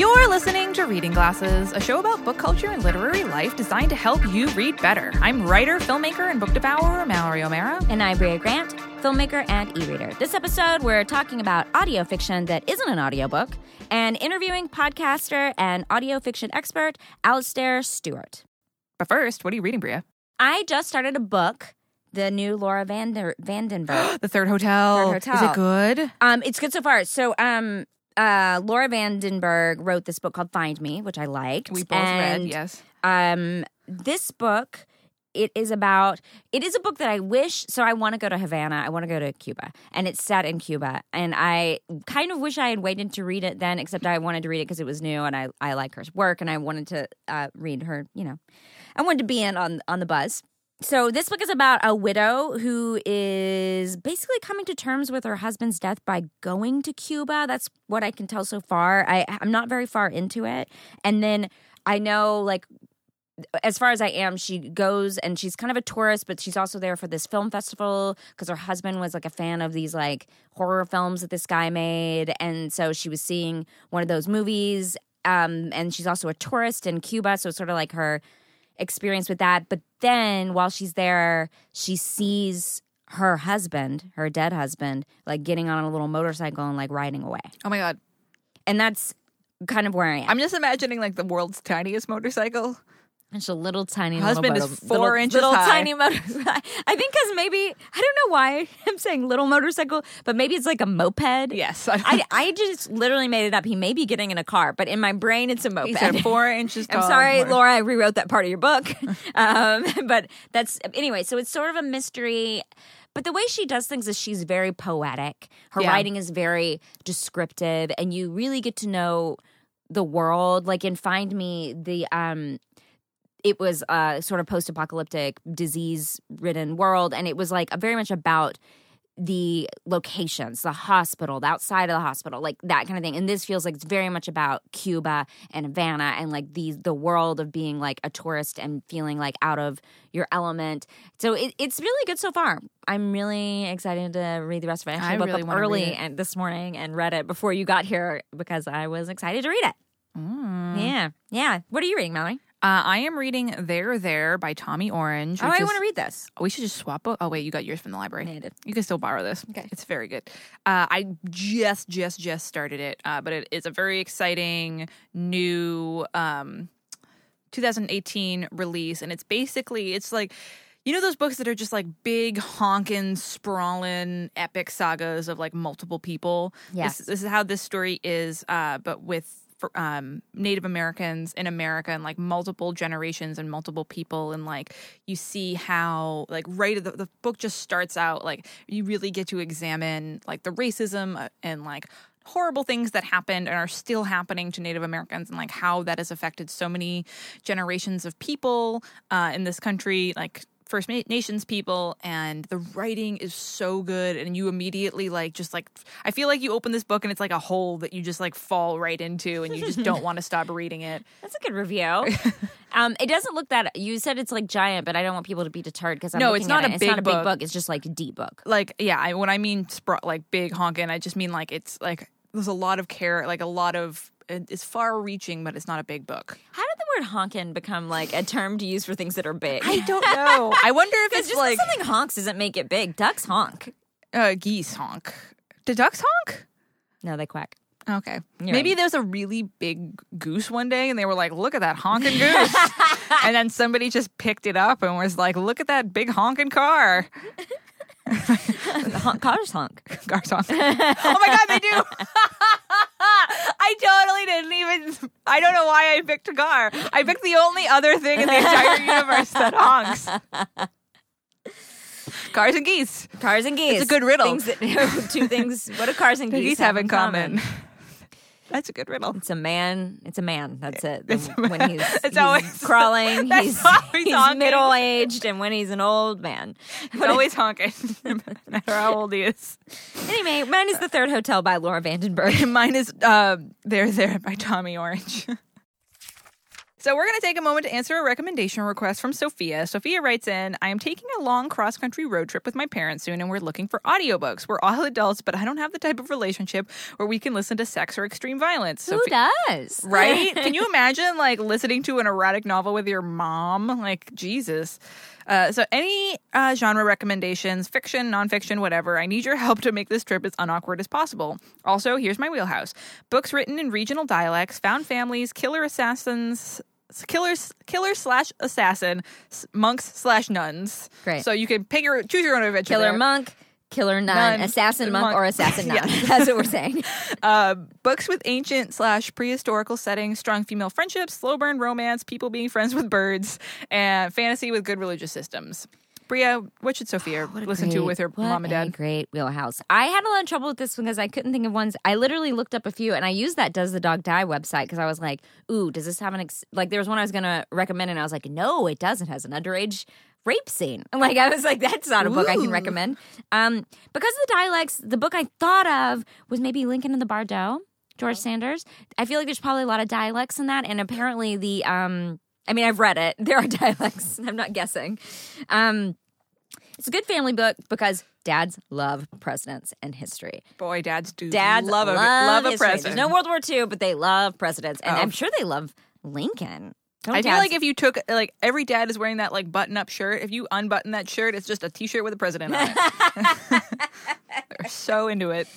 You're listening to Reading Glasses, a show about book culture and literary life designed to help you read better. I'm writer, filmmaker, and book devourer Mallory O'Mara. And I'm Bria Grant, filmmaker and e-reader. This episode, we're talking about audio fiction that isn't an audiobook and interviewing podcaster and audio fiction expert Alasdair Stuart. But first, what are you reading, Bria? I just started a book, the new Laura Van Den Berg. The Third Hotel. Is it good? It's good so far. So, Laura Van Den Berg wrote this book called Find Me, which I liked. We both read, yes. This book, it is a book that I wish, so I want to go to Havana. I want to go to Cuba. And it's set in Cuba. And I kind of wish I had waited to read it then, except I wanted to read it because it was new and I like her work and I wanted to read her, you know. I wanted to be in on the buzz. So this book is about a widow who is basically coming to terms with her husband's death by going to Cuba. That's what I can tell so far. I'm not very far into it. And then I know, like, as far as I am, she goes and she's kind of a tourist, but she's also there for this film festival because her husband was, like, a fan of these, like, horror films that this guy made. And so she was seeing one of those movies. And she's also a tourist in Cuba, so it's sort of like her experience with that. But then while she's there, she sees her husband, her dead husband, like getting on a little motorcycle and like riding away. Oh my God. And that's kind of where I am. I'm just imagining like the world's tiniest motorcycle. It's a little tiny husband little motorcycle. Husband is 4 inches little high. Tiny motorcycle. I think because maybe, I don't know why I'm saying little motorcycle, but maybe it's like a moped. Yes. I just literally made it up. He may be getting in a car, but in my brain it's a moped. He's at 4 inches tall. I'm sorry, Laura, I rewrote that part of your book. But that's, anyway, so it's sort of a mystery. But the way she does things is she's very poetic. Her writing is very descriptive, and you really get to know the world. Like in Find Me, the it was a sort of post-apocalyptic, disease-ridden world, and it was like very much about the locations, the hospital, the outside of the hospital, like that kind of thing. And this feels like it's very much about Cuba and Havana and like the world of being like a tourist and feeling like out of your element. So it's really good so far. I'm really excited to read the rest of it. I actually woke up early this morning and read it before you got here because I was excited to read it. Mm. Yeah. What are you reading, Mallory? I am reading There, There by Tommy Orange. Oh, I want to read this. We should just swap book. Oh, wait, you got yours from the library. Yeah, I did. You can still borrow this. Okay. It's very good. I just started it, but it is a very exciting new 2018 release, and it's basically, it's like, you know those books that are just like big, honkin', sprawling, epic sagas of like multiple people? Yes. This is how this story is, but with Native Americans in America and like multiple generations and multiple people, and like you see how like the book just starts out like you really get to examine like the racism and like horrible things that happened and are still happening to Native Americans and like how that has affected so many generations of people in this country, like First Nations people, and the writing is so good, and you immediately like just like I feel like you open this book and it's like a hole that you just like fall right into and you just don't want to stop reading it. That's a good review. It doesn't look that, you said it's like giant, but I don't want people to be deterred because I'm looking at it. It's not a big book. It's just like a D book. Like when I mean like big honkin', I just mean like it's like there's a lot of care, like a lot of, it's far-reaching, but it's not a big book. How did the word honkin' become, like, a term to use for things that are big? I don't know. I wonder if it's just like... just something honks doesn't make it big. Ducks honk. Geese honk. Do ducks honk? No, they quack. Okay. You're Maybe right. There's a really big goose one day, and they were like, look at that honking goose. And then somebody just picked it up and was like, look at that big honking car. Cars honk. Cars honk. Oh, my God, they do. I totally didn't even... I don't know why I picked a car. I picked the only other thing in the entire universe that honks. Cars and geese. Cars and geese. It's a good riddle. Two things... What do cars and geese have in common? That's a good riddle. It's a man. That's it. When he's always crawling, he's middle-aged, and when he's an old man. He's always honking, no matter how old he is. Anyway, mine is The Third Hotel by Laura Van Den Berg. Mine is There, There by Tommy Orange. So we're going to take a moment to answer a recommendation request from Sophia. Sophia writes in, I am taking a long cross-country road trip with my parents soon, and we're looking for audiobooks. We're all adults, but I don't have the type of relationship where we can listen to sex or extreme violence. Who does? Right? Can you imagine, like, listening to an erotic novel with your mom? Like, Jesus. So any genre recommendations, fiction, nonfiction, whatever, I need your help to make this trip as unawkward as possible. Also, here's my wheelhouse. Books written in regional dialects, found families, killer slash assassin, monks slash nuns. Great. So you can pick choose your own adventure. Killer there. Monk. Killer nun, assassin monk, or assassin nun. Yeah. That's what we're saying. Books with ancient / prehistorical settings, strong female friendships, slow burn romance, people being friends with birds, and fantasy with good religious systems. Bria, what should Sophia listen to with her mom and dad? Great wheelhouse. I had a lot of trouble with this one because I couldn't think of ones. I literally looked up a few, and I used that Does the Dog Die website because I was like, ooh, does this have there was one I was going to recommend, and I was like, no, it doesn't. It has an underage rape scene. Like, I was like, that's not a book I can recommend. Because of the dialects, the book I thought of was maybe Lincoln in the Bardo, George Sanders. I feel like there's probably a lot of dialects in that, and apparently the I've read it. There are dialects. I'm not guessing. It's a good family book because dads love presidents and history. Boy, dads do. Dads love a president. There's no World War II, but they love presidents. And I'm sure they love Lincoln. I feel like if you took, like, every dad is wearing that, like, button-up shirt. If you unbutton that shirt, it's just a T-shirt with a president on it. They're so into it.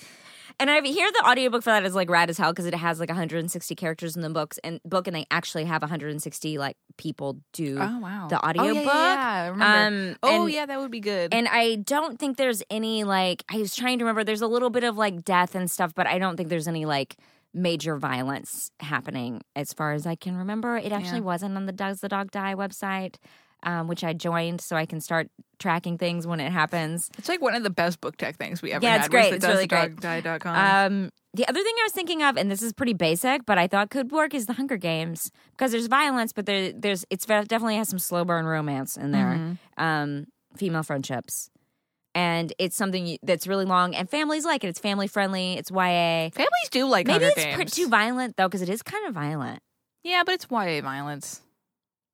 And I hear the audiobook for that is, like, rad as hell because it has, like, 160 characters in the book, and they actually have 160, like, people do the audiobook. Oh, yeah. I remember. That would be good. And I don't think there's any, like, I was trying to remember. There's a little bit of, like, death and stuff, but I don't think there's any, like, major violence happening as far as I can remember. It actually wasn't on the Does the Dog Die website, which I joined so I can start tracking things when it happens. It's like one of the best book tech things we ever had. Yeah, it's great. It's really great. The other thing I was thinking of, and this is pretty basic, but I thought could work, is The Hunger Games. Because there's violence, but it definitely has some slow burn romance in there. Mm-hmm. Female friendships. And it's something that's really long, and families like it. It's family friendly. It's YA. Families do like Hunger Games. Maybe it's too violent though, because it is kind of violent. Yeah, but it's YA violence.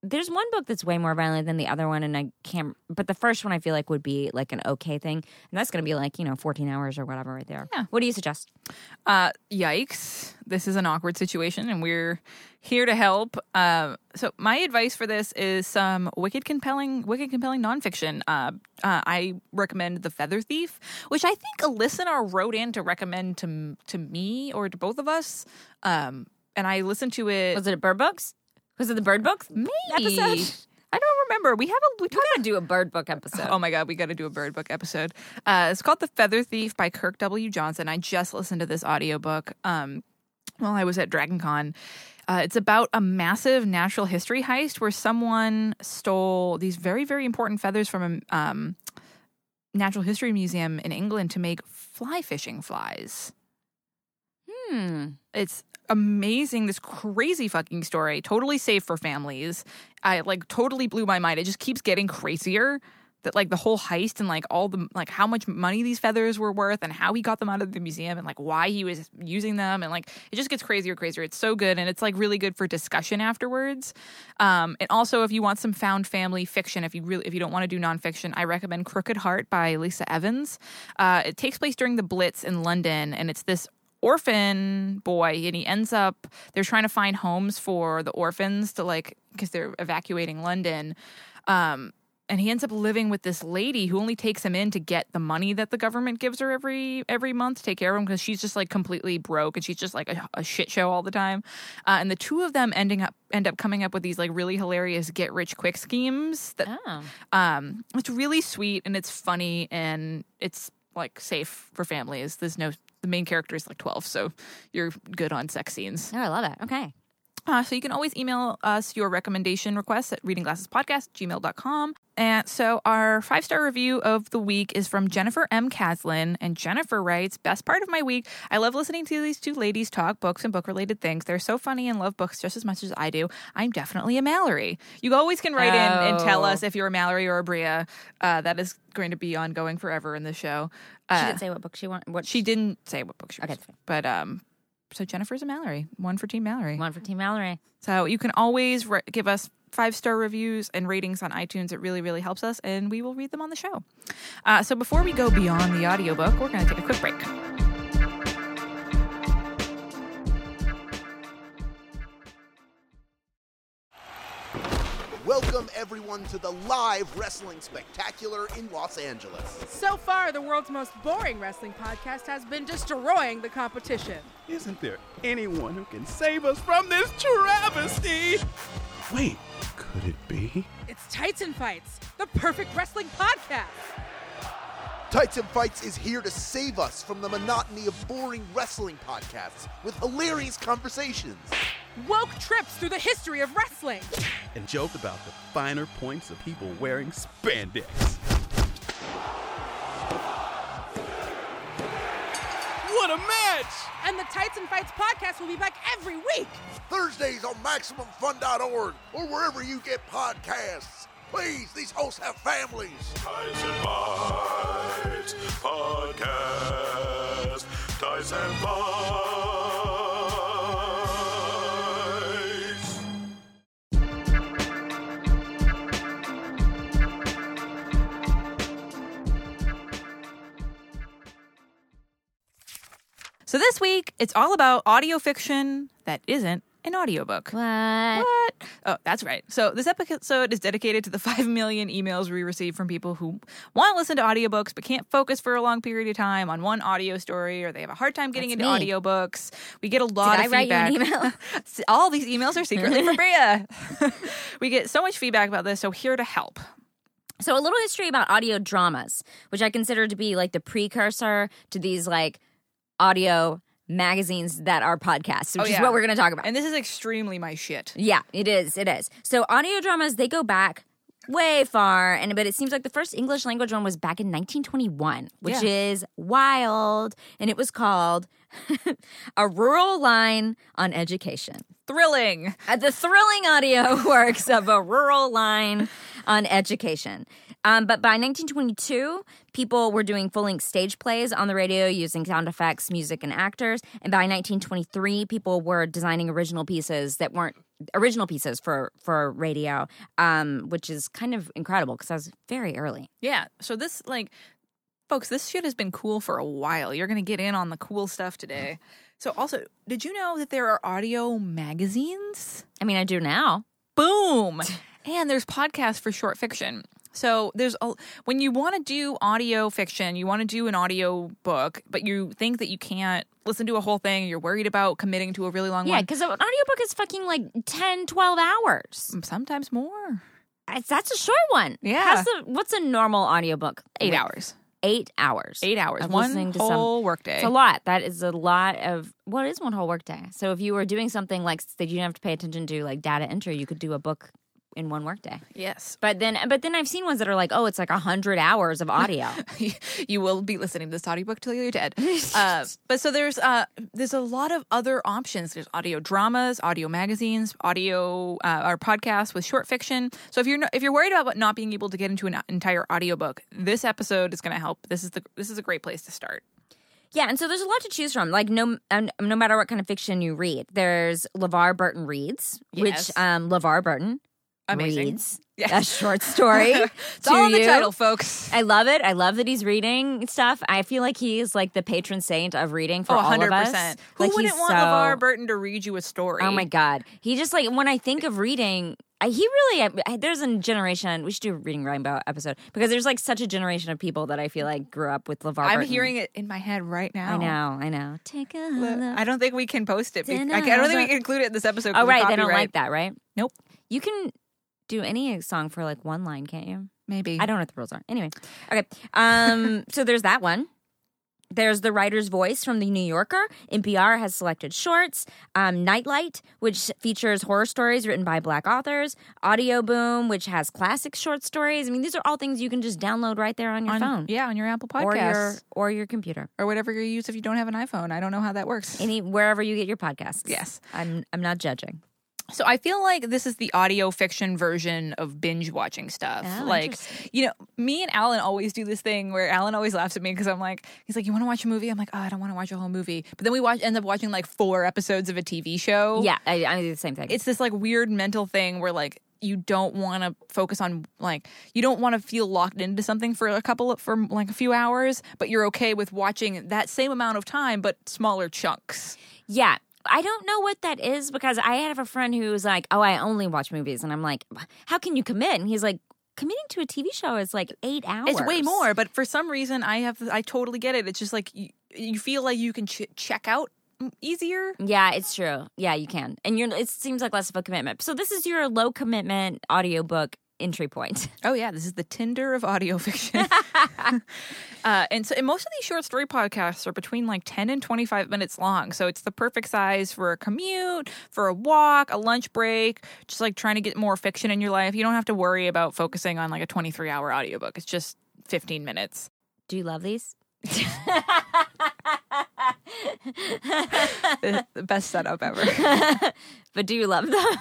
There's one book that's way more violent than the other one, and I can't. But the first one I feel like would be like an okay thing, and that's going to be like 14 hours or whatever right there. Yeah. What do you suggest? Yikes! This is an awkward situation, and we're here to help. So my advice for this is some wicked compelling nonfiction. I recommend The Feather Thief, which I think a listener wrote in to recommend to me or to both of us, and I listened to it. Was it at Bird Books? Was it the bird book episode? I don't remember. We gotta do a bird book episode. Oh my god, we gotta do a bird book episode. It's called The Feather Thief by Kirk W. Johnson. I just listened to this audiobook while I was at DragonCon. It's about a massive natural history heist where someone stole these very, very important feathers from a natural history museum in England to make fly fishing flies. It's amazing, this crazy fucking story, totally safe for families. I totally blew my mind. It just keeps getting crazier, that the whole heist and all the how much money these feathers were worth and how he got them out of the museum and why he was using them, and it just gets crazier. It's so good, and it's really good for discussion afterwards. And also, if you want some found family fiction, if you don't want to do nonfiction, I recommend Crooked Heart by Lissa Evans. It takes place during the Blitz in London, and it's this orphan boy, and he ends up, they're trying to find homes for the orphans to because they're evacuating London, and he ends up living with this lady who only takes him in to get the money that the government gives her every month to take care of him, because she's just completely broke, and she's just a shit show all the time, and the two of them end up coming up with these really hilarious get rich quick schemes that it's really sweet, and it's funny, and it's safe for families. The main character is 12, so you're good on sex scenes. Oh, I love it. Okay. So you can always email us your recommendation requests at readingglassespodcast@gmail.com. And so our 5-star review of the week is from Jennifer M. Caslin. And Jennifer writes, best part of my week. I love listening to these two ladies talk books and book-related things. They're so funny and love books just as much as I do. I'm definitely a Mallory. You always can write in and tell us if you're a Mallory or a Bria. That is going to be ongoing forever in the show. She didn't say what book she wanted. She didn't say what book she was. Okay. But So Jennifer's and Mallory. One for Team Mallory. One for Team Mallory. So you can always give us 5-star reviews and ratings on iTunes. It really, really helps us, and we will read them on the show. So before we go beyond the audiobook, we're going to take a quick break. Welcome, everyone, to the live wrestling spectacular in Los Angeles. So far, the world's most boring wrestling podcast has been destroying the competition. Isn't there anyone who can save us from this travesty? Wait, could it be? It's Tights and Fights, the perfect wrestling podcast. Tights and Fights is here to save us from the monotony of boring wrestling podcasts with hilarious conversations. Woke trips through the history of wrestling. And joke about the finer points of people wearing spandex. What a match! And the Tights and Fights podcast will be back every week. Thursdays on MaximumFun.org or wherever you get podcasts. Please, these hosts have families. Tights and Fights podcast. Tights and Fights. So this week, it's all about audio fiction that isn't an audiobook. What? Oh, that's right. So this episode is dedicated to the 5 million emails we receive from people who want to listen to audiobooks but can't focus for a long period of time on one audio story, or they have a hard time getting audiobooks. We get a lot of feedback. Did I write you an email? All these emails are secretly for Bria. We get so much feedback about this, so here to help. So a little history about audio dramas, which I consider to be like the precursor to these like audio magazines that are podcasts, which is what we're going to talk about. And this is extremely my shit. Yeah, it is. It is. So audio dramas, they go back way far, but it seems like the first English language one was back in 1921, which is wild, and it was called A Rural Line on Education. Thrilling. The thrilling audio works of A Rural Line on Education. But by 1922, people were doing full-length stage plays on the radio using sound effects, music, and actors. And by 1923, people were designing original pieces that weren't original pieces for radio, which is kind of incredible because that was very early. Yeah. So this, like, folks, this shit has been cool for a while. You're going to get in on the cool stuff today. So also, did you know that there are audio magazines? I mean, I do now. Boom. And there's podcasts for short fiction. So there's when you want to do audio fiction, you want to do an audio book, but you think that you can't listen to a whole thing. You're worried about committing to a really long one. Yeah, because an audio book is fucking like 10, 12 hours. Sometimes more. That's a short one. Yeah. What's a normal audio book? 8 hours. 8 hours. 8 hours. One whole workday. It's a lot. That is a lot of – well, it is one whole workday. So if you were doing something like that you didn't have to pay attention to, like data entry, you could do a book – in one workday. Yes. But then I've seen ones that are like, oh, it's like 100 hours of audio. You will be listening to this audiobook till you're dead. But so there's a lot of other options. There's audio dramas, audio magazines, audio or podcasts with short fiction. So if you're worried about not being able to get into an entire audiobook, this episode is going to help. This is a great place to start. Yeah, and so there's a lot to choose from. Like, no matter what kind of fiction you read, there's LeVar Burton Reads, which LeVar Burton amazing. Reads a short story. It's all in the title, folks. I love it. I love that he's reading stuff. I feel like he is like the patron saint of reading for all of us. Who like, wouldn't want LeVar Burton to read you a story? Oh my God. He just like, when I think of reading, there's a generation, we should do a Reading Rainbow episode, because there's like such a generation of people that I feel like grew up with LeVar Burton. I'm hearing it in my head right now. I know. Take a look. I don't think we can post it. I don't think we can include it in this episode. Oh, right. They don't like that, right? Nope. You can do any song for like one line, can't you? Maybe. I don't know what the rules are. Anyway. Okay. So there's that one. There's The Writer's Voice from The New Yorker. NPR has selected shorts. Nightlight, which features horror stories written by Black authors. Audio Boom, which has classic short stories. I mean, these are all things you can just download right there on your phone. Yeah, on your Apple Podcast. Or your computer. Or whatever you use if you don't have an iPhone. I don't know how that works. Wherever you get your podcasts. Yes. I'm not judging. So I feel like this is the audio fiction version of binge watching stuff. Oh, like, you know, me and Alan always do this thing where Alan always laughs at me because I'm like, he's like, you want to watch a movie? I'm like, oh, I don't want to watch a whole movie. But then we end up watching like 4 episodes of a TV show. Yeah, I do the same thing. It's this like weird mental thing where like you don't want to focus on like you don't want to feel locked into something for a few hours, but you're okay with watching that same amount of time but smaller chunks. Yeah. I don't know what that is because I have a friend who's like, oh, I only watch movies. And I'm like, how can you commit? And he's like, committing to a TV show is like 8 hours. It's way more. But for some reason, I totally get it. It's just like you feel like you can check out easier. Yeah, it's true. Yeah, you can. And it seems like less of a commitment. So this is your low commitment audiobook entry point. Oh, yeah. This is the Tinder of audio fiction. and most of these short story podcasts are between like 10 and 25 minutes long. So it's the perfect size for a commute, for a walk, a lunch break, just like trying to get more fiction in your life. You don't have to worry about focusing on like a 23-hour audiobook. It's just 15 minutes. Do you love these? The best setup ever. But do you love them?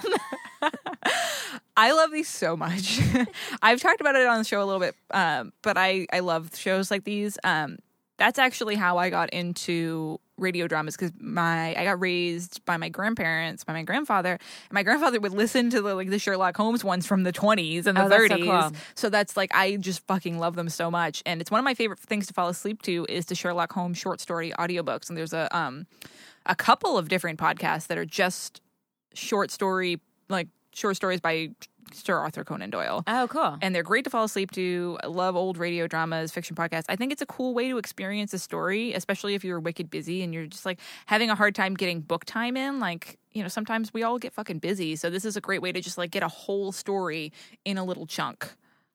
I love these so much. I've talked about it on the show a little bit, but I love shows like these. That's actually how I got into radio dramas because I got raised by my grandparents, by my grandfather. And my grandfather would listen to the Sherlock Holmes ones from the 20s and the 30s. That's so cool. So that's like I just fucking love them so much, and it's one of my favorite things to fall asleep to is the Sherlock Holmes short story audiobooks. And there's a couple of different podcasts that are just short stories by Sir Arthur Conan Doyle. Oh, cool. And they're great to fall asleep to. I love old radio dramas, fiction podcasts. I think it's a cool way to experience a story, especially if you're wicked busy and you're just like having a hard time getting book time in. Like, you know, sometimes we all get fucking busy. So this is a great way to just like get a whole story in a little chunk.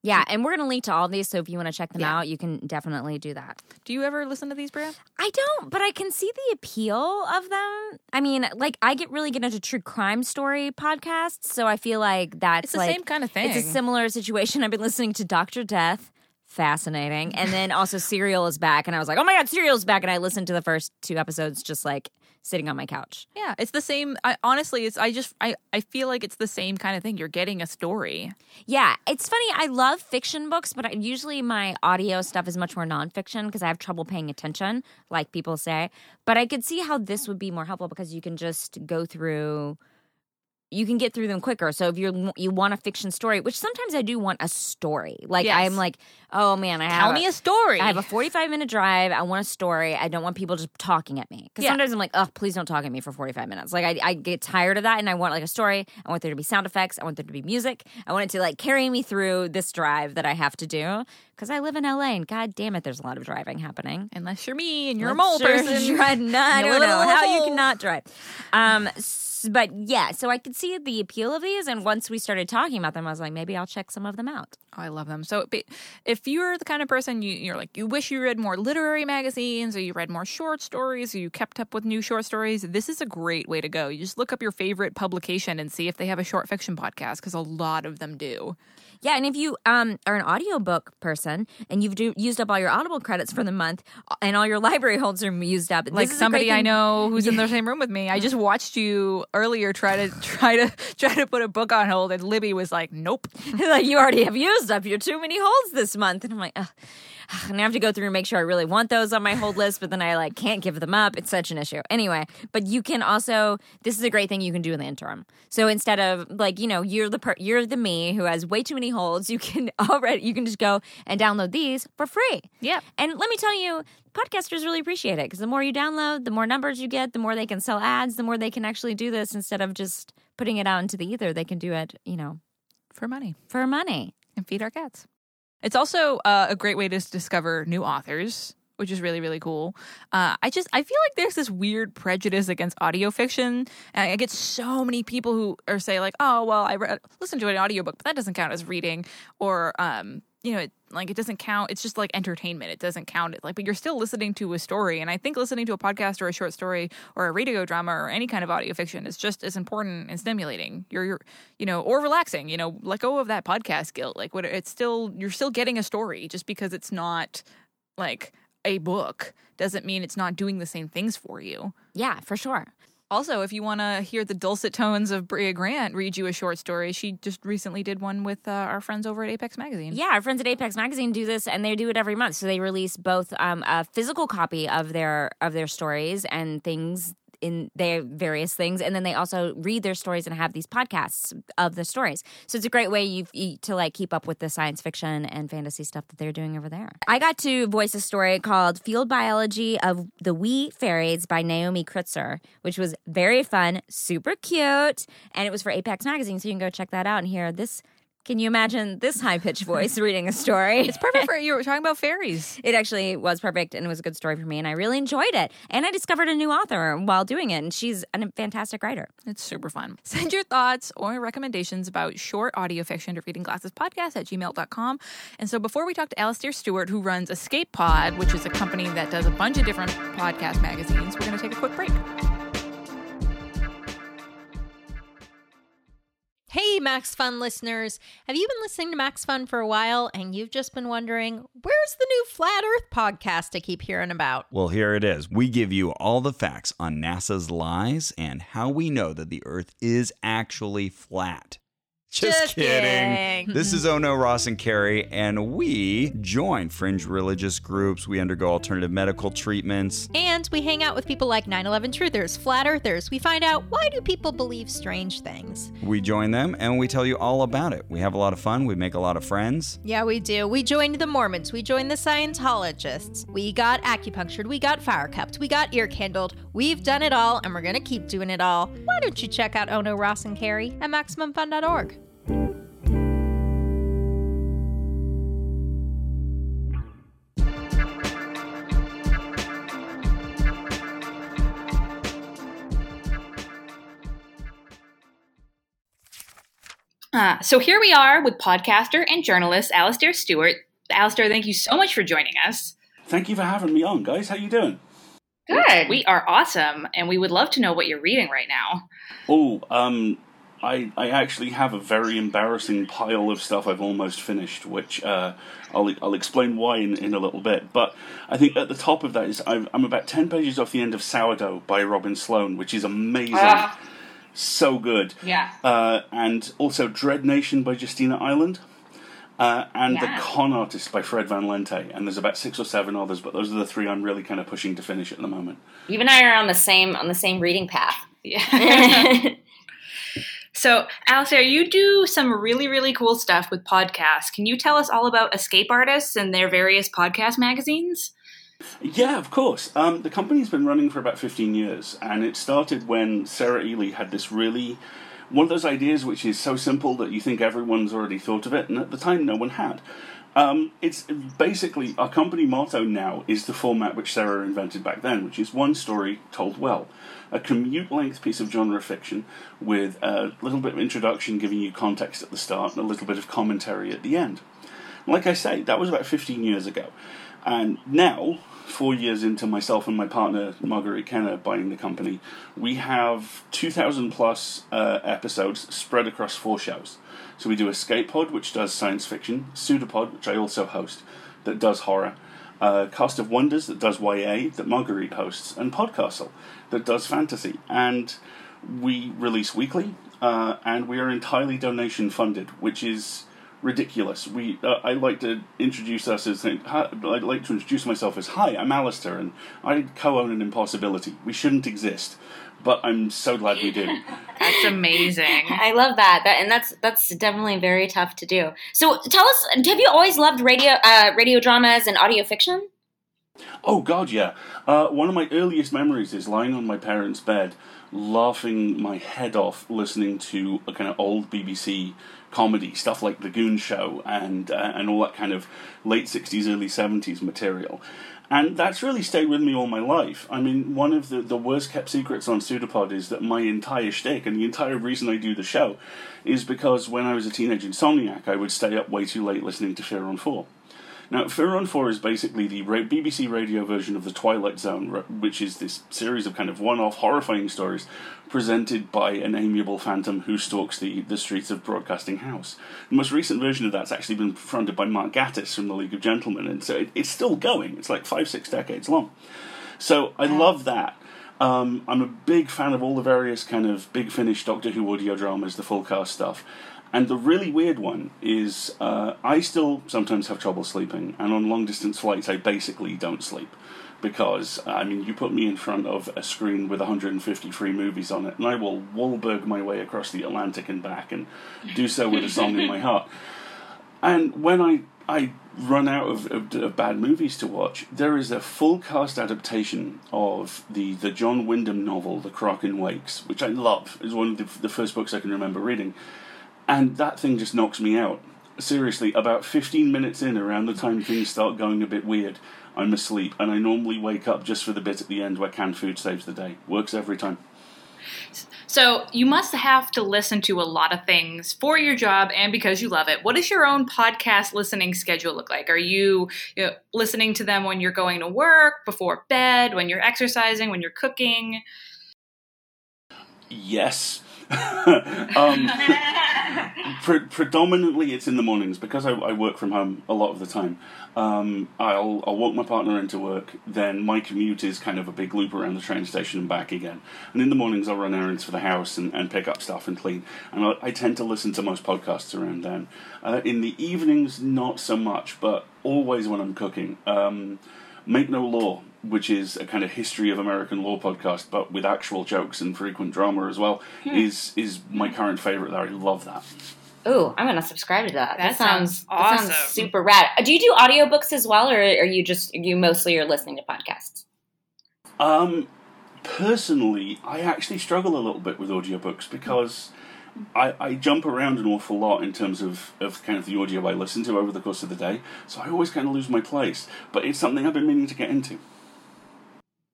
Yeah, and we're going to link to all these, so if you want to check them out, you can definitely do that. Do you ever listen to these, Bria? I don't, but I can see the appeal of them. I mean, like, I really get into true crime story podcasts, so I feel like that's it's the same kind of thing. It's a similar situation. I've been listening to Dr. Death. Fascinating. And then also Serial is back, and I was like, oh my God, Serial's back, and I listened to the first 2 episodes just like sitting on my couch. Yeah, it's the same. I feel like it's the same kind of thing. You're getting a story. Yeah, it's funny. I love fiction books, but usually my audio stuff is much more nonfiction because I have trouble paying attention, like people say. But I could see how this would be more helpful because you can just go through. You can get through them quicker. So if you want a fiction story, which sometimes I do want a story. Like, yes. I'm like, oh, man, Tell me a story. I have a 45-minute drive. I want a story. I don't want people just talking at me. Because sometimes I'm like, oh, please don't talk at me for 45 minutes. Like, I get tired of that, and I want, like, a story. I want there to be sound effects. I want there to be music. I want it to, like, carry me through this drive that I have to do. Because I live in L.A., and God damn it, there's a lot of driving happening. Unless you're me and you're a mole person. I don't know how you cannot drive. But yeah, so I could see the appeal of these, and once we started talking about them, I was like, maybe I'll check some of them out. Oh, I love them. So if you're the kind of person you're like, you wish you read more literary magazines, or you read more short stories, or you kept up with new short stories, this is a great way to go. You just look up your favorite publication and see if they have a short fiction podcast, because a lot of them do. Yeah, and if you are an audiobook person and you've used up all your Audible credits for the month and all your library holds are used up, like somebody I know who's in the same room with me, I just watched you earlier try to put a book on hold, and Libby was like, "Nope, like you already have used up your too many holds this month." And I'm like, ugh. And I have to go through and make sure I really want those on my hold list, but then I like can't give them up. It's such an issue. Anyway, but you can also, this is a great thing you can do in the interim. So instead of like, you know, you're the me who has way too many holds, you can just go and download these for free. Yeah. And let me tell you, podcasters really appreciate it because the more you download, the more numbers you get, the more they can sell ads, the more they can actually do this instead of just putting it out into the ether. They can do it, you know, for money and feed our cats. It's also a great way to discover new authors, which is really, really cool. I feel like there's this weird prejudice against audio fiction. And I get so many people who are saying like, oh, well, I listened to an audiobook, but that doesn't count as reading, or, you know, it doesn't count. It's just like entertainment. It doesn't count. But you're still listening to a story. And I think listening to a podcast or a short story or a radio drama or any kind of audio fiction is just as important and stimulating. You're you know, or relaxing, you know, let go of that podcast guilt. Like what it's still, you're still getting a story just because it's not like a book doesn't mean it's not doing the same things for you. Yeah, for sure. Also, if you want to hear the dulcet tones of Bria Grant read you a short story, she just recently did one with our friends over at Apex Magazine. Yeah, our friends at Apex Magazine do this, and they do it every month. So they release both a physical copy of their stories and things in their various things, and then they also read their stories and have these podcasts of the stories. So it's a great way to like keep up with the science fiction and fantasy stuff that they're doing over there. I got to voice a story called Field Biology of the Wee Fairies by Naomi Kritzer, which was very fun, super cute, and it was for Apex Magazine, so you can go check that out and hear this. Can you imagine this high-pitched voice reading a story? It's perfect for you. We're talking about fairies. It actually was perfect, and it was a good story for me, and I really enjoyed it. And I discovered a new author while doing it, and she's a fantastic writer. It's super fun. Send your thoughts or recommendations about short audio fiction to readingglassespodcast@gmail.com. And so before we talk to Alasdair Stuart, who runs Escape Pod, which is a company that does a bunch of different podcast magazines, we're going to take a quick break. Hey, Max Fun listeners. Have you been listening to Max Fun for a while and you've just been wondering, where's the new Flat Earth podcast I keep hearing about? Well, here it is. We give you all the facts on NASA's lies and how we know that the Earth is actually flat. Just kidding. This is Oh No Ross and Carrie, and we join fringe religious groups. We undergo alternative medical treatments. And we hang out with people like 9/11 truthers, flat earthers. We find out, why do people believe strange things? We join them, and we tell you all about it. We have a lot of fun. We make a lot of friends. Yeah, we do. We joined the Mormons. We joined the Scientologists. We got acupunctured. We got fire cupped. We got ear candled. We've done it all, and we're going to keep doing it all. Why don't you check out Oh No Ross and Carrie at MaximumFun.org. So here we are with podcaster and journalist Alasdair Stuart. Alasdair, thank you so much for joining us. Thank you for having me on, guys. How you doing? Good. We are awesome, and we would love to know what you're reading right now. Oh, I actually have a very embarrassing pile of stuff I've almost finished, which I'll explain why in a little bit. But I think at the top of that is I'm about 10 pages off the end of Sourdough by Robin Sloan, which is amazing. So good. Yeah. And also Dread Nation by Justina Ireland. And The Con Artist by Fred Van Lente. And there's about 6 or 7 others, but those are the 3 I'm really kind of pushing to finish at the moment. You and I are on the same reading path. Yeah. So, Alasdair, you do some really, really cool stuff with podcasts. Can you tell us all about escape artists and their various podcast magazines? Yeah, of course. The company's been running for about 15 years, and it started when Sarah Ely had this really... one of those ideas which is so simple that you think everyone's already thought of it, and at the time no one had. It's basically, our company motto now is the format which Sarah invented back then, which is one story told well. A commute-length piece of genre fiction with a little bit of introduction giving you context at the start and a little bit of commentary at the end. Like I say, that was about 15 years ago. And now, 4 years into myself and my partner, Marguerite Kenner, buying the company, we have 2,000-plus episodes spread across 4 shows. So we do Escape Pod, which does science fiction, Pseudopod, which I also host, that does horror, Cast of Wonders, that does YA, that Marguerite hosts, and Podcastle, that does fantasy. And we release weekly, and we are entirely donation-funded, which is... ridiculous. We I'd like to introduce myself as, hi, I'm Alasdair, and I co-own an impossibility. We shouldn't exist, but I'm so glad we do. That's amazing. I love that, and that's definitely very tough to do. So tell us, have you always loved radio dramas and audio fiction? Oh God, yeah. One of my earliest memories is lying on my parents' bed, laughing my head off, listening to a kind of old BBC comedy, stuff like The Goon Show and all that kind of late 60s, early 70s material. And that's really stayed with me all my life. I mean, one of the worst-kept secrets on Pseudopod is that my entire shtick and the entire reason I do the show is because when I was a teenage insomniac, I would stay up way too late listening to Fear on 4. Now, Fear on 4 is basically the BBC radio version of The Twilight Zone, which is this series of kind of one-off horrifying stories presented by an amiable phantom who stalks the streets of Broadcasting House. The most recent version of that's actually been fronted by Mark Gatiss from The League of Gentlemen, and so it's still going. It's like 5-6 decades long. So I love that. I'm a big fan of all the various kind of Big Finish Doctor Who audio dramas, the full cast stuff. And the really weird one is I still sometimes have trouble sleeping, and on long-distance flights I basically don't sleep. Because, I mean, you put me in front of a screen with 150 free movies on it, and I will Wahlberg my way across the Atlantic and back, and do so with a song in my heart. And when I run out of bad movies to watch, there is a full cast adaptation of the John Wyndham novel, The Kraken Wakes, which I love. It's one of the first books I can remember reading. And that thing just knocks me out. Seriously, about 15 minutes in, around the time things start going a bit weird, I'm asleep, and I normally wake up just for the bit at the end where canned food saves the day. Works every time. So you must have to listen to a lot of things for your job and because you love it. What does your own podcast listening schedule look like? Are you listening to them when you're going to work, before bed, when you're exercising, when you're cooking? Yes. Predominantly it's in the mornings because I work from home a lot of the time. I'll walk my partner into work, then my commute is kind of a big loop around the train station and back again, and in the mornings I'll run errands for the house and pick up stuff and clean, and I tend to listen to most podcasts around then. In the evenings not so much, but always when I'm cooking. Make No Law, which is a kind of history of American law podcast, but with actual jokes and frequent drama as well, is my current favorite there. I love that. Ooh, I'm going to subscribe to that. That sounds awesome. That sounds super rad. Do you do audiobooks as well, or are you mostly listening to podcasts? Personally, I actually struggle a little bit with audiobooks because I jump around an awful lot in terms of kind of the audio I listen to over the course of the day, so I always kind of lose my place. But it's something I've been meaning to get into.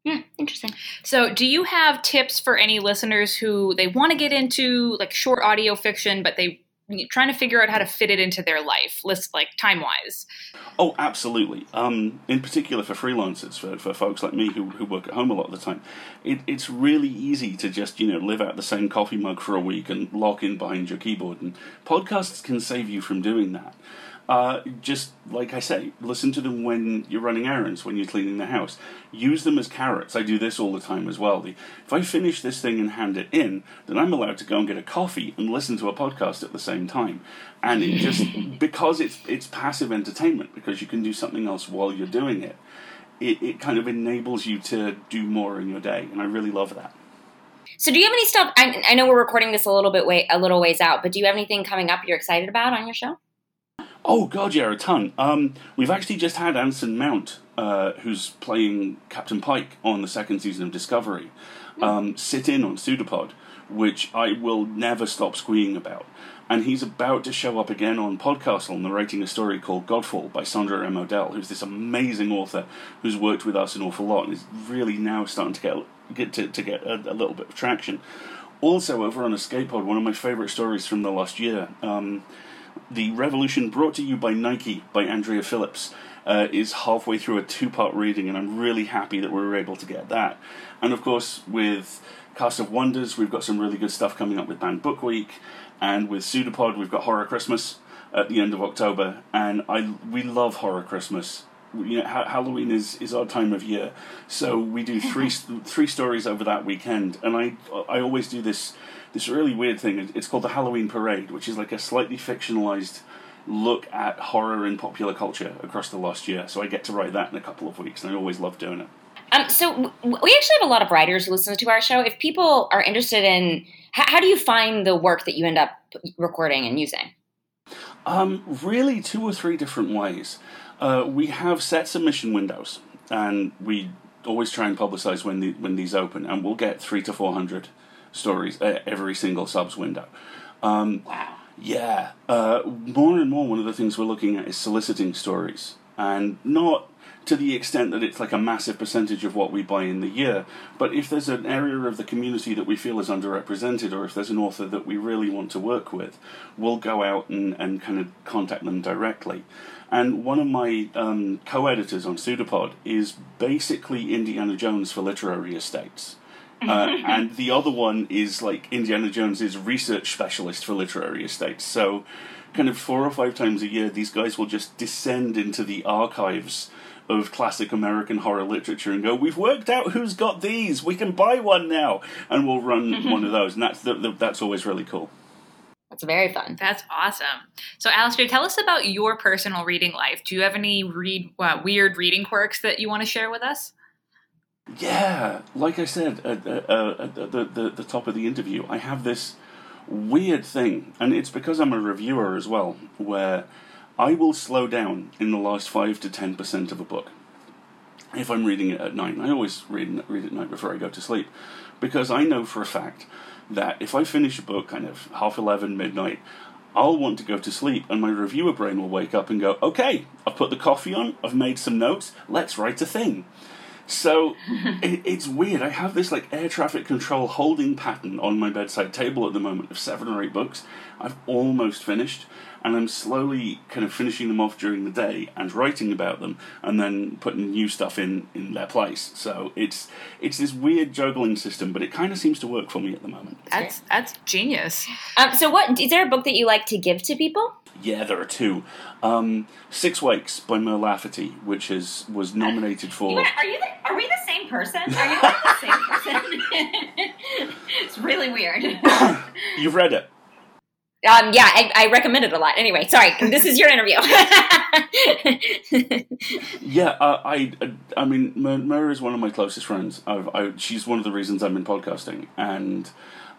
Yeah, interesting. So do you have tips for any listeners who they want to get into like short audio fiction, but they trying to figure out how to fit it into their life, like time-wise? Oh, absolutely. In particular for freelancers, for folks like me who work at home a lot of the time, it's really easy to just, live out the same coffee mug for a week and lock in behind your keyboard. And podcasts can save you from doing that. Just like I say, listen to them when you're running errands, when you're cleaning the house. Use them as carrots. I do this all the time as well. If I finish this thing and hand it in, then I'm allowed to go and get a coffee and listen to a podcast at the same time. And it just, because it's passive entertainment, because you can do something else while you're doing it, it kind of enables you to do more in your day, and I really love that. So do you have any stuff, I know we're recording this a little ways out, but do you have anything coming up you're excited about on your show? Oh, God, yeah, a ton. We've actually just had Anson Mount, who's playing Captain Pike on the second season of Discovery, sit in on Pseudopod, which I will never stop squeeing about. And he's about to show up again on Podcastle, narrating a story called Godfall by Sandra M. Odell, who's this amazing author who's worked with us an awful lot and is really now starting to get a little bit of traction. Also, over on Escape Pod, one of my favourite stories from the last year, The Revolution Brought to You by Nike by Andrea Phillips is halfway through a two-part reading, and I'm really happy that we were able to get that. And of course, with Cast of Wonders, we've got some really good stuff coming up with Banned Book Week, and with Pseudopod, we've got Horror Christmas at the end of October, and we love Horror Christmas. Halloween is our time of year, so we do three stories over that weekend, and I always do this really weird thing. It's called the Halloween Parade, which is like a slightly fictionalized look at horror and popular culture across the last year. So I get to write that in a couple of weeks, and I always love doing it. So we actually have a lot of writers who listen to our show. If people are interested in, how do you find the work that you end up recording and using? Really 2 or 3 different ways. We have set submission windows, and we always try and publicize when these open, and we'll get 300 to 400 stories at every single subs window. Wow. Yeah. More and more, one of the things we're looking at is soliciting stories, and not to the extent that it's like a massive percentage of what we buy in the year, but if there's an area of the community that we feel is underrepresented, or if there's an author that we really want to work with, we'll go out and kind of contact them directly. And one of my co-editors on Pseudopod is basically Indiana Jones for literary estates. And the other one is like Indiana Jones's research specialist for literary estates. So kind of 4 or 5 times a year, these guys will just descend into the archives of classic American horror literature and go, we've worked out who's got these, we can buy one now, and we'll run one of those. And that's always really cool. That's very fun. That's awesome. So, Alasdair, tell us about your personal reading life. Do you have any weird reading quirks that you want to share with us? Yeah, like I said at the top of the interview, I have this weird thing, and it's because I'm a reviewer as well, where I will slow down in the last 5 to 10% of a book if I'm reading it at night. I always read at night before I go to sleep, because I know for a fact that if I finish a book kind of 11:30, midnight, I'll want to go to sleep, and my reviewer brain will wake up and go, okay, I've put the coffee on, I've made some notes, let's write a thing. So it's weird. I have this like air traffic control holding pattern on my bedside table at the moment of 7 or 8 books I've almost finished, and I'm slowly kind of finishing them off during the day and writing about them and then putting new stuff in their place. So it's this weird juggling system, but it kind of seems to work for me at the moment. That's genius. So what is there a book that you like to give to people? Yeah, there are 2. 6 Wakes by Mer Lafferty, which was nominated for... Are we the same person? Are you the same person? It's really weird. You've read it. Yeah, I recommend it a lot. Anyway, sorry, this is your interview. Yeah, I mean, Mer is one of my closest friends. She's one of the reasons I'm in podcasting, and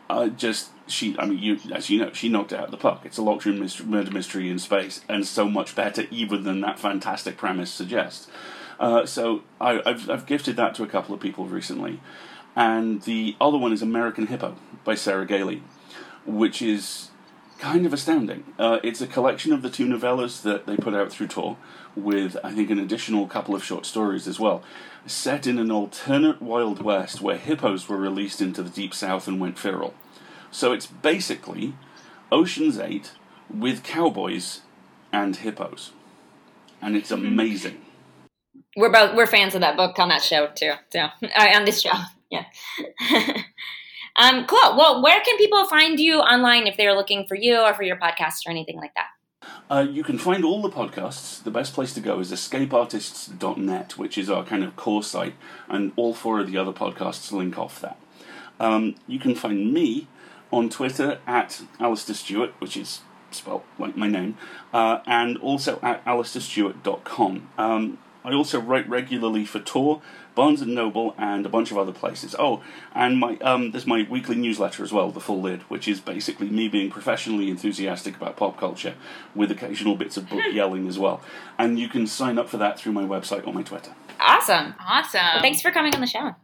as you know, she knocked it out of the park. It's a luxury murder mystery in space, and so much better even than that fantastic premise suggests. So I've gifted that to a couple of people recently, and the other one is American Hippo by Sarah Gailey, which is kind of astounding. It's a collection of the 2 novellas that they put out through Tor, with I think an additional couple of short stories as well, set in an alternate Wild West where hippos were released into the Deep South and went feral. So it's basically Ocean's 8 with cowboys and hippos, and it's amazing. We're fans of that book on that show too. So on this show, yeah. Cool. Well, where can people find you online if they're looking for you or for your podcast or anything like that? You can find all the podcasts. The best place to go is escapeartists.net, which is our kind of core site, and all 4 of the other podcasts link off that. You can find me on Twitter at Alasdair Stuart, which is spelled like my name, and also at alistairstewart.com. I also write regularly for Tor, Barnes & Noble, and a bunch of other places. Oh, and there's my weekly newsletter as well, The Full Lid, which is basically me being professionally enthusiastic about pop culture, with occasional bits of book yelling as well. And you can sign up for that through my website or my Twitter. Awesome. Well, thanks for coming on the show.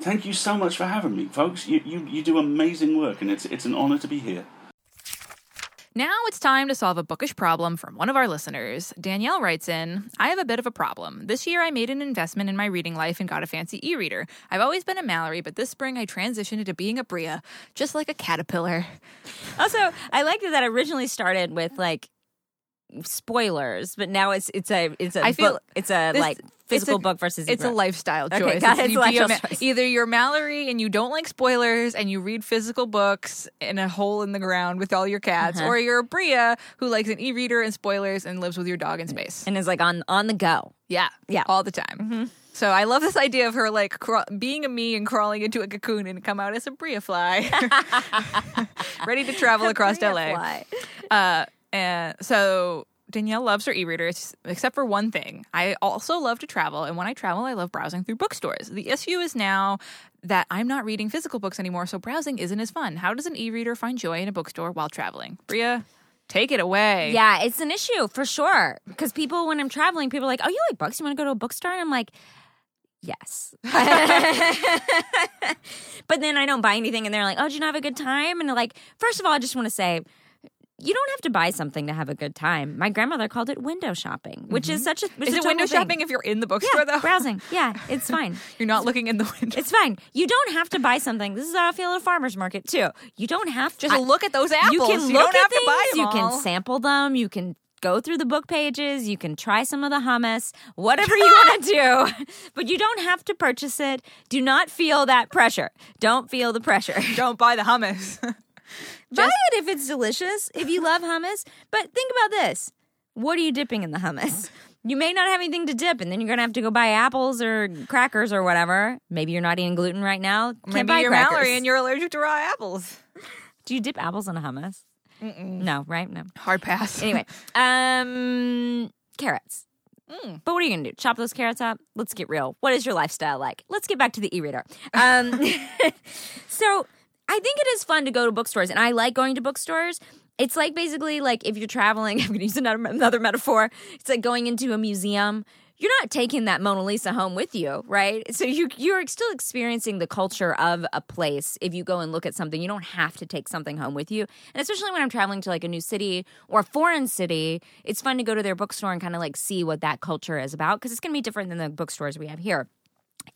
Thank you so much for having me, folks. You do amazing work, and it's an honor to be here. Now it's time to solve a bookish problem from one of our listeners. Danielle writes in, I have a bit of a problem. This year I made an investment in my reading life and got a fancy e-reader. I've always been a Mallory, but this spring I transitioned into being a Bria, just like a caterpillar. Also, I liked that originally started with, like, spoilers, but now it's a physical book versus it's a lifestyle choice. Either you're Mallory and you don't like spoilers and you read physical books in a hole in the ground with all your cats, or you're a Bria who likes an e-reader and spoilers and lives with your dog in space and is like on the go. Yeah, all the time. Mm-hmm. So I love this idea of her like being a me and crawling into a cocoon and come out as a Bria fly, ready to travel across LA. And so Danielle loves her e-readers, except for one thing. I also love to travel, and when I travel, I love browsing through bookstores. The issue is now that I'm not reading physical books anymore, so browsing isn't as fun. How does an e-reader find joy in a bookstore while traveling? Bria, take it away. Yeah, it's an issue for sure, because people, when I'm traveling, people are like, oh, you like books? You want to go to a bookstore? And I'm like... yes. But then I don't buy anything, and they're like, oh, did you not have a good time? And they're like, first of all, I just want to say... you don't have to buy something to have a good time. My grandmother called it window shopping, which is such a... is it window shopping if you're in the bookstore, though? Yeah, browsing. Yeah, it's fine. You're not looking in the window. It's fine. You don't have to buy something. This is how I feel at a farmer's market, too. You don't have to... just look at those apples. You can look at things. To buy them all. You can sample them. You can go through the book pages. You can try some of the hummus. Whatever you want to do. But you don't have to purchase it. Do not feel that pressure. Don't feel the pressure. Don't buy the hummus. Buy it if it's delicious, if you love hummus. But think about this. What are you dipping in the hummus? You may not have anything to dip, and then you're going to have to go buy apples or crackers or whatever. Maybe you're not eating gluten right now. Maybe you're Mallory and you're allergic to raw apples. Do you dip apples in a hummus? Mm-mm. No, right? No. Hard pass. Anyway, carrots. But what are you going to do? Chop those carrots up? Let's get real. What is your lifestyle like? Let's get back to the e-reader. So I think it is fun to go to bookstores, and I like going to bookstores. It's like basically like if you're traveling, I'm going to use another metaphor. It's like going into a museum. You're not taking that Mona Lisa home with you, right? So you're still experiencing the culture of a place if you go and look at something. You don't have to take something home with you. And especially when I'm traveling to like a new city or a foreign city, it's fun to go to their bookstore and kind of like see what that culture is about because it's going to be different than the bookstores we have here.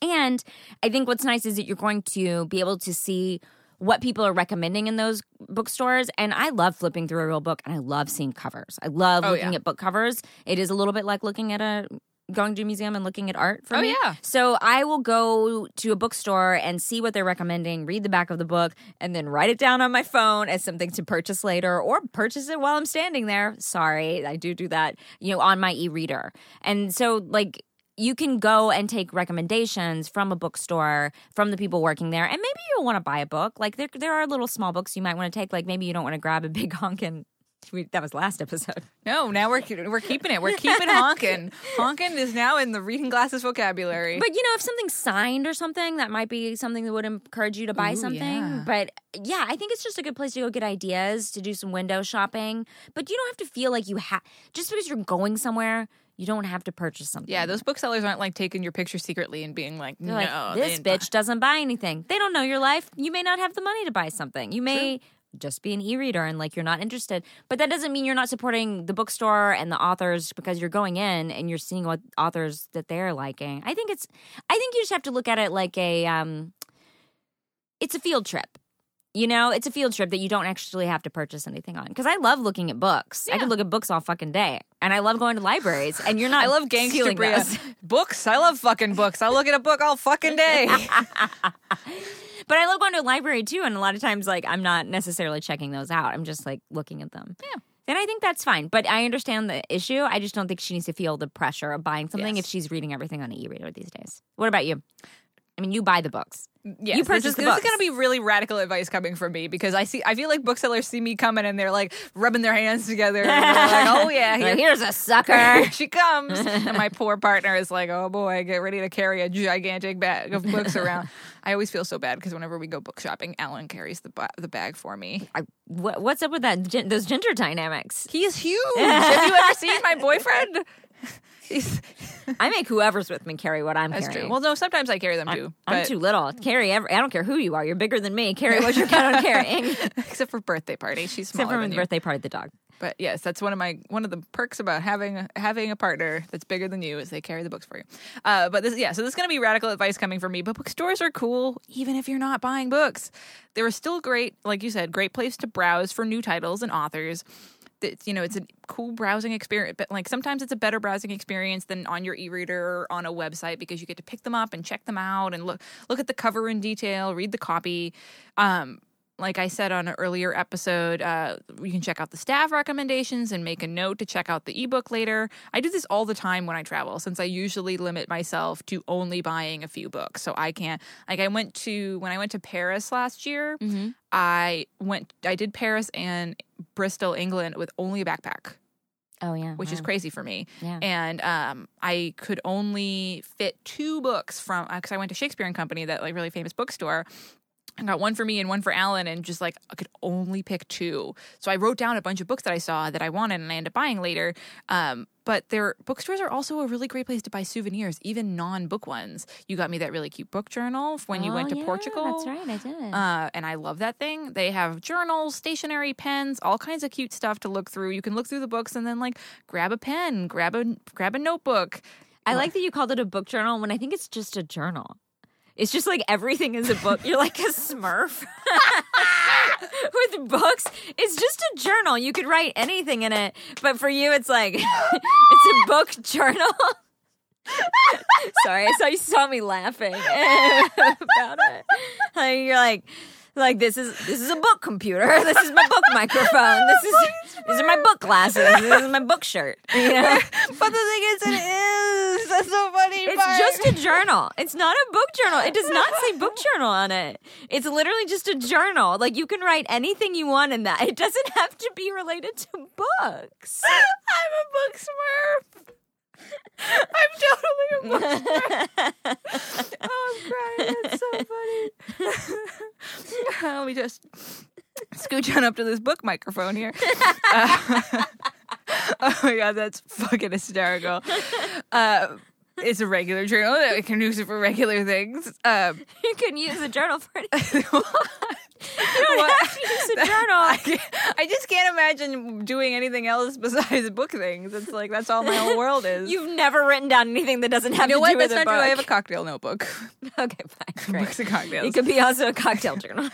And I think what's nice is that you're going to be able to see what people are recommending in those bookstores. And I love flipping through a real book, and I love seeing covers. I love looking at book covers. It is a little bit like looking at going to a museum and looking at art for me. Oh, yeah. So I will go to a bookstore and see what they're recommending, read the back of the book, and then write it down on my phone as something to purchase later or purchase it while I'm standing there. Sorry, I do that, on my e-reader. And so, like, you can go and take recommendations from a bookstore, from the people working there, and maybe you'll want to buy a book. Like, there are little small books you might want to take. Like, maybe you don't want to grab a big honkin'. That was last episode. No, now we're keeping it. We're keeping honkin'. Honkin' is now in the reading glasses vocabulary. But, if something's signed or something, that might be something that would encourage you to buy something. Yeah. But, I think it's just a good place to go get ideas, to do some window shopping. But you don't have to feel like you have – just because you're going somewhere – you don't have to purchase something. Yeah, those booksellers aren't, like, taking your picture secretly and being like, no. Like, this bitch doesn't buy anything. They don't know your life. You may not have the money to buy something. You may just be an e-reader and, like, you're not interested. But that doesn't mean you're not supporting the bookstore and the authors because you're going in and you're seeing what authors that they're liking. I think you just have to look at it like it's a field trip. It's a field trip that you don't actually have to purchase anything on. Because I love looking at books. Yeah. I could look at books all fucking day. And I love going to libraries. And you're not I love gangster Bria. Books. I love fucking books. I'll look at a book all fucking day. But I love going to a library, too. And a lot of times, like, I'm not necessarily checking those out. I'm just, like, looking at them. Yeah. And I think that's fine. But I understand the issue. I just don't think she needs to feel the pressure of buying something if she's reading everything on an e-reader these days. What about you? I mean, you buy the books. Yes, you purchase the books. This is going to be really radical advice coming from me because I feel like booksellers see me coming and they're like rubbing their hands together. And they're like, oh yeah, here's a sucker. Here she comes. And my poor partner is like, oh boy, get ready to carry a gigantic bag of books around. I always feel so bad because whenever we go book shopping, Alan carries the bag for me. What's up with that? Those gender dynamics. He is huge. Have you ever seen my boyfriend? I make whoever's with me carry what I'm carrying. True. Well, no, sometimes I carry them too. I'm too little. I don't care who you are. You're bigger than me. Carry what you're kind of carrying. Except for birthday party. She's smaller than you. Birthday party, the dog. But yes, that's one of the perks about having a partner that's bigger than you is they carry the books for you. So this is going to be radical advice coming from me. But bookstores are cool, even if you're not buying books. They were still great, like you said, great place to browse for new titles and authors. It's a cool browsing experience, but like sometimes it's a better browsing experience than on your e-reader or on a website because you get to pick them up and check them out and look at the cover in detail, read the copy. Like I said on an earlier episode, you can check out the staff recommendations and make a note to check out the ebook later. I do this all the time when I travel since I usually limit myself to only buying a few books. So I can't like when I went to Paris last year. Mm-hmm. I did Paris and Bristol, England with only a backpack. Oh, yeah. Which is crazy for me. Yeah. And I could only fit two books from – because I went to Shakespeare & Company, that like really famous bookstore. I got one for me and one for Alan and just like I could only pick two. So I wrote down a bunch of books that I saw that I wanted and I ended up buying later. But their bookstores are also a really great place to buy souvenirs, even non-book ones. You got me that really cute book journal when you went to Portugal. That's right, I did. And I love that thing. They have journals, stationery, pens, all kinds of cute stuff to look through. You can look through the books and then like grab a pen, grab a notebook. I like that you called it a book journal when I think it's just a journal. It's just like everything is a book. You're like a Smurf with books. It's just a journal. You could write anything in it. But for you, it's like, it's a book journal. Sorry, I saw you saw me laughing about it. You're like, Like, this is a book computer. This is my book microphone. These are my book glasses. This is my book shirt. You know? But the thing is, it is. That's so funny. It's part. Just a journal. It's not a book journal. It does not say book journal on it. It's literally just a journal. Like, you can write anything you want in that. It doesn't have to be related to books. I'm a book smurf. I'm totally a book smurf. Oh, I'm crying. That's so funny. Let me just scooch on up to this book microphone here. Oh, my God. That's fucking hysterical. It's a regular journal. I can use it for regular things. You can use a journal for anything. You don't have to use a journal. I just can't imagine doing anything else besides book things. It's like, that's all my whole world is. You've never written down anything that doesn't have to do with a book. You know what? That's not true. I have a cocktail notebook. Okay, fine. Great. Books and cocktails. It could be also a cocktail journal.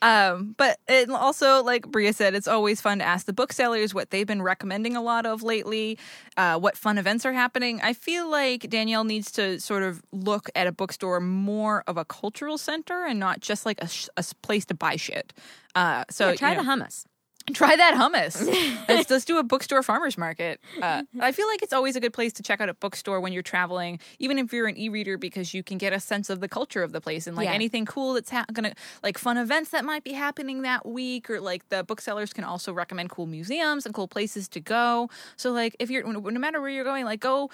But it also, like Bria said, it's always fun to ask the booksellers what they've been recommending a lot of lately, what fun events are happening. I feel like Danielle needs to sort of look at a bookstore more of a cultural center and not just like a place to buy shit. Try the hummus. Try that hummus. Let's do a bookstore farmer's market. I feel like it's always a good place to check out a bookstore when you're traveling, even if you're an e-reader, because you can get a sense of the culture of the place and, like, anything cool that's gonna, like, fun events that might be happening that week, or, like, the booksellers can also recommend cool museums and cool places to go. So, like, if you're, no matter where you're going, like, go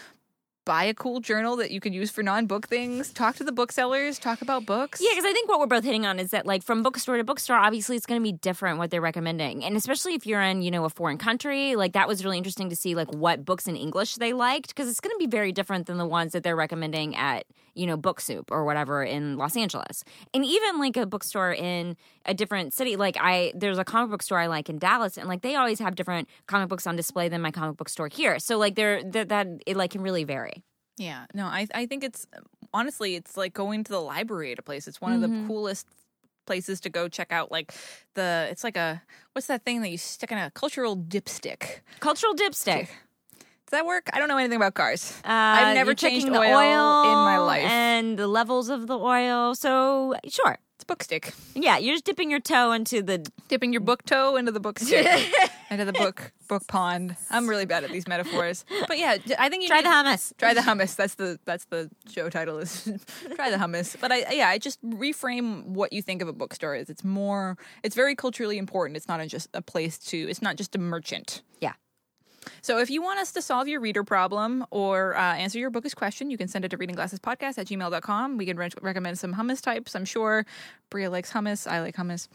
buy a cool journal that you can use for non-book things. Talk to the booksellers. Talk about books. Yeah, because I think what we're both hitting on is that, like, from bookstore to bookstore, obviously it's going to be different what they're recommending. And especially if you're in, you know, a foreign country, like, that was really interesting to see, like, what books in English they liked, because it's going to be very different than the ones that they're recommending at, you know, Book Soup or whatever in Los Angeles. And even, like, a bookstore in a different city. Like, there's a comic book store I like in Dallas, and, like, they always have different comic books on display than my comic book store here. So, like, it, like, can really vary. Yeah. No, I think it's, honestly, it's like going to the library at a place. It's one of the coolest places to go check out, like, it's like a, what's that thing that you stick in a cultural dipstick? Cultural dipstick. Does that work? I don't know anything about cars. I've never changed oil in my life. And the levels of the oil. So, sure. It's book stick. Yeah, you're just dipping your toe into the... Dipping your book toe into the book stick. Into the book pond. I'm really bad at these metaphors. But yeah, I think you try the hummus. Try the hummus. That's the show title is Try the Hummus. But I just reframe what you think of a bookstore is. It's very culturally important. It's not just a place to... It's not just a merchant. Yeah. So if you want us to solve your reader problem or answer your bookish question, you can send it to readingglassespodcast@gmail.com. We can recommend some hummus types. I'm sure Bria likes hummus. I like hummus.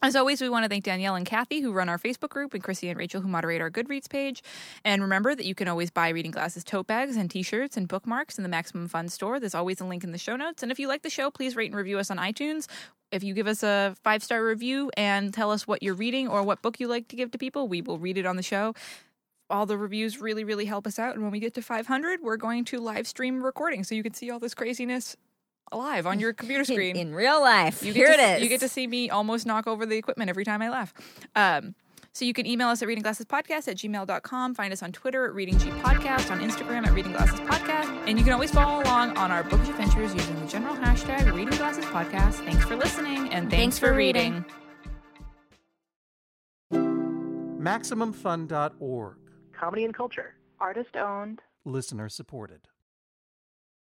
As always, we want to thank Danielle and Kathy, who run our Facebook group, and Chrissy and Rachel, who moderate our Goodreads page. And remember that you can always buy Reading Glasses tote bags and T-shirts and bookmarks in the Maximum Fun store. There's always a link in the show notes. And if you like the show, please rate and review us on iTunes. If you give us a 5-star review and tell us what you're reading or what book you like to give to people, we will read it on the show. All the reviews really, really help us out. And when we get to 500, we're going to live stream recording so you can see all this craziness live on your computer screen. In real life. Here it is. You get to see me almost knock over the equipment every time I laugh. So you can email us at readingglassespodcast@gmail.com. Find us on Twitter at readinggpodcast, on Instagram at readingglassespodcast. And you can always follow along on our bookish adventures using the general hashtag readingglassespodcast. Thanks for listening, and thanks for reading. MaximumFun.org. Comedy and culture. Artist owned. Listener supported.